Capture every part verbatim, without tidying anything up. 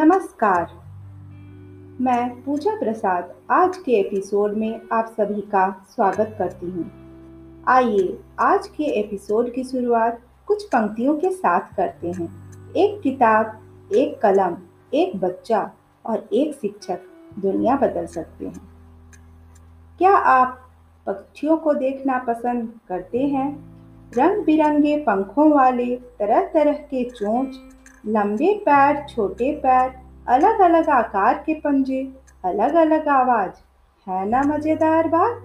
नमस्कार, मैं पूजा प्रसाद आज के एपिसोड में आप सभी का स्वागत करती हूँ। आइए आज के एपिसोड की शुरुआत कुछ पंक्तियों के साथ करते हैं। एक किताब, एक कलम, एक बच्चा और एक शिक्षक दुनिया बदल सकते हैं। क्या आप पक्षियों को देखना पसंद करते हैं? रंग बिरंगे पंखों वाले, तरह तरह के चोंच, लंबे पैर, छोटे पैर, अलग अलग आकार के पंजे, अलग अलग आवाज, है ना मज़ेदार बात।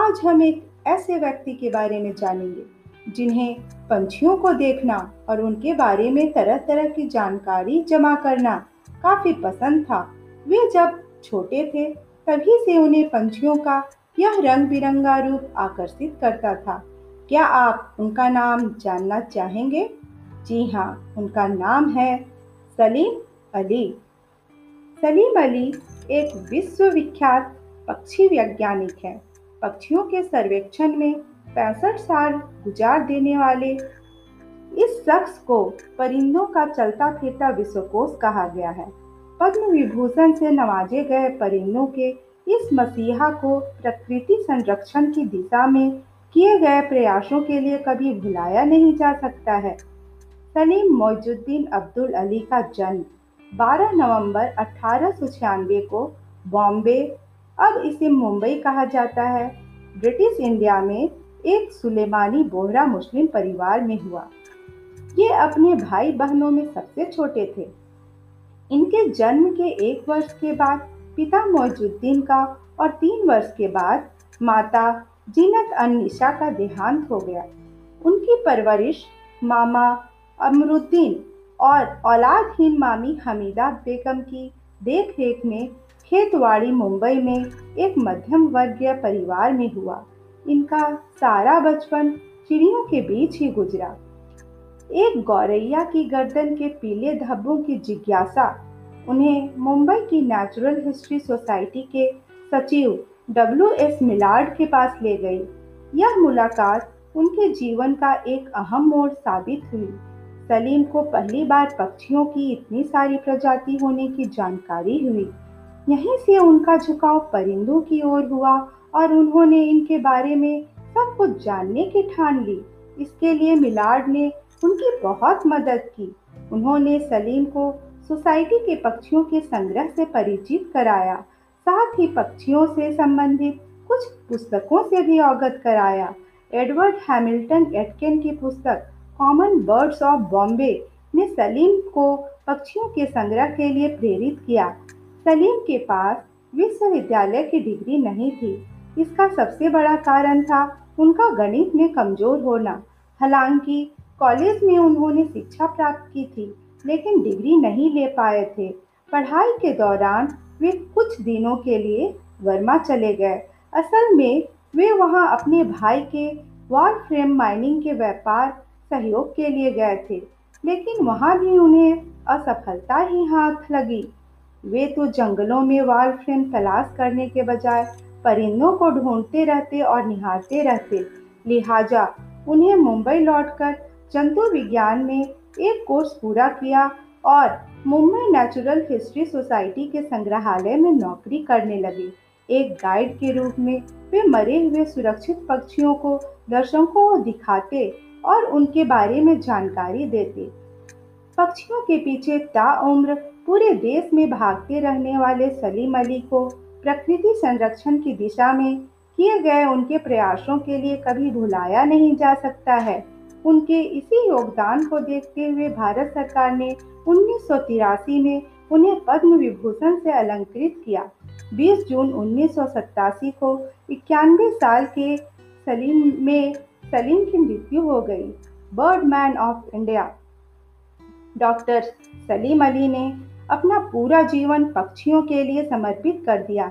आज हम एक ऐसे व्यक्ति के बारे में जानेंगे जिन्हें पंछियों को देखना और उनके बारे में तरह तरह की जानकारी जमा करना काफ़ी पसंद था। वे जब छोटे थे तभी से उन्हें पंछियों का यह रंग बिरंगा रूप आकर्षित करता था। क्या आप उनका नाम जानना चाहेंगे? जी हाँ, उनका नाम है सलीम अली। सलीम अली एक विश्वविख्यात पक्षी वैज्ञानिक हैं। पक्षियों के सर्वेक्षण में पैंसठ साल गुजार देने वाले इस शख्स को परिंदों का चलता फिरता विश्वकोश कहा गया है। पद्म विभूषण से नवाजे गए परिंदों के इस मसीहा को प्रकृति संरक्षण की दिशा में किए गए प्रयासों के लिए कभी भुलाया नहीं जा सकता है। सलीम मोइजुद्दीन अब्दुल अली का जन्म बारह नवंबर अठारह सौ छियानवे को बॉम्बे, अब इसे मुंबई कहा जाता है, ब्रिटिश इंडिया में एक सुलेमानी बोहरा मुस्लिम परिवार में हुआ। ये अपने भाई बहनों में सबसे छोटे थे। इनके जन्म के एक वर्ष के बाद पिता मोइजुद्दीन का और तीन वर्ष के बाद माता जीनत अन्निशा का देहांत हो गया। उनकी परवरिश मामा अमरुद्दीन और औलादहीन मामी हमीदा बेगम की देखरेख में खेतवाड़ी मुंबई में एक मध्यम वर्गीय परिवार में हुआ। इनका सारा बचपन चिड़ियों के बीच ही गुजरा। एक गौरैया की गर्दन के पीले धब्बों की जिज्ञासा उन्हें मुंबई की नेचुरल हिस्ट्री सोसाइटी के सचिव डब्लू एस मिलाड के पास ले गई। यह मुलाकात उनके जीवन का एक अहम मोड़ साबित हुई। सलीम को पहली बार पक्षियों की इतनी सारी प्रजाति होने की जानकारी हुई। यहीं से उनका झुकाव परिंदों की ओर हुआ और उन्होंने इनके बारे में सब कुछ जानने की ठान ली। इसके लिए मिलाड ने उनकी बहुत मदद की। उन्होंने सलीम को सोसाइटी के पक्षियों के संग्रह से परिचित कराया, साथ ही पक्षियों से संबंधित कुछ पुस्तकों से भी अवगत कराया। एडवर्ड हैमिल्टन एटकेन की पुस्तक कॉमन बर्ड्स ऑफ बॉम्बे ने सलीम को पक्षियों के संग्रह के लिए प्रेरित किया। सलीम के पास विश्वविद्यालय की डिग्री नहीं थी। इसका सबसे बड़ा कारण था उनका गणित में कमज़ोर होना। हालांकि कॉलेज में उन्होंने शिक्षा प्राप्त की थी, लेकिन डिग्री नहीं ले पाए थे। पढ़ाई के दौरान वे कुछ दिनों के लिए वर्मा चले गए। असल में वे वहाँ अपने भाई के वॉल फ्रेम माइनिंग के व्यापार सहयोग के लिए गए थे, लेकिन वहाँ भी उन्हें असफलता ही हाथ लगी। वे तो जंगलों में वॉल फ्रेम तलाश करने के बजाय परिंदों को ढूंढते रहते और निहारते रहते। लिहाजा उन्हें मुंबई लौटकर जंतु विज्ञान में एक कोर्स पूरा किया और मुंबई नेचुरल हिस्ट्री सोसाइटी के संग्रहालय में नौकरी करने लगे। एक गाइड के रूप में वे मरे हुए सुरक्षित पक्षियों को दर्शकों को दिखाते और उनके बारे में जानकारी देते। पक्षियों के पीछे ताउम्र पूरे देश में भागते रहने वाले सलीम अली को प्रकृति संरक्षण की दिशा में किए गए उनके प्रयासों के लिए कभी भुलाया नहीं जा सकता है। उनके इसी योगदान को देखते हुए भारत सरकार ने उन्नीस सौ तिरासी में उन्हें पद्म विभूषण से अलंकृत किया। बीस जून उन्नीस सौ सत्तासी को इक्यानवे साल के सलीम में सलीम की मृत्यु हो गई। Birdman of India doctor Salim Ali ने अपना पूरा जीवन पक्षियों के लिए समर्पित कर दिया।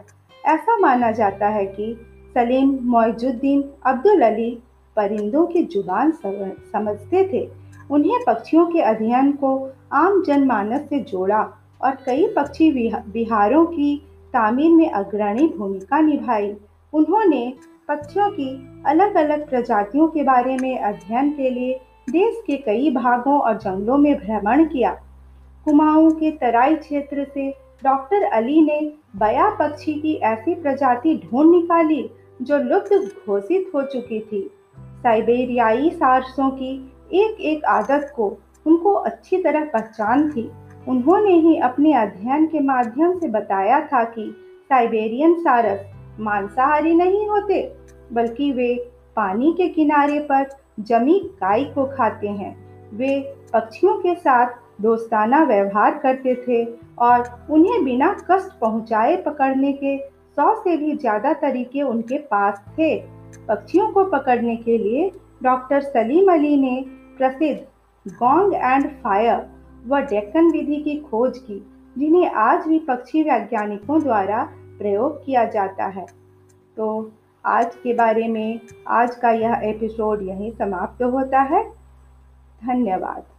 ऐसा माना जाता है कि सलीम मोइजुद्दीन अब्दुल अली परिंदों की जुबान समझते थे। उन्हें पक्षियों के अध्ययन को आम जनमानस से जोड़ा और कई पक्षी विहारों की तामीर में अग्रणी भूमिका निभाई। उन्होंने पक्षियों की अलग अलग प्रजातियों के बारे में अध्ययन के लिए देश के कई भागों और जंगलों में भ्रमण किया। कुमाऊं के तराई क्षेत्र से डॉक्टर अली ने बया पक्षी की ऐसी प्रजाति ढूंढ निकाली जो लुप्त घोषित हो चुकी थी। साइबेरियाई सारसों की एक एक आदत को उनको अच्छी तरह पहचान थी। उन्होंने ही अपने अध्ययन के माध्यम से बताया था कि साइबेरियन सारस मांसाहारी नहीं होते, बल्कि वे पानी के किनारे पर जमी काई को खाते हैं। वे पक्षियों के साथ दोस्ताना व्यवहार करते थे और उन्हें बिना कष्ट पहुंचाए पकड़ने के सौ से भी ज़्यादा तरीके उनके पास थे। पक्षियों को पकड़ने के लिए डॉक्टर सलीम अली ने प्रसिद्ध गॉन्ग एंड फायर व डेक्कन विधि की खोज की, जिन्हें आज भी पक्षी वैज्ञानिकों द्वारा प्रयोग किया जाता है। तो आज के बारे में आज का यह एपिसोड यहीं समाप्त होता है। धन्यवाद।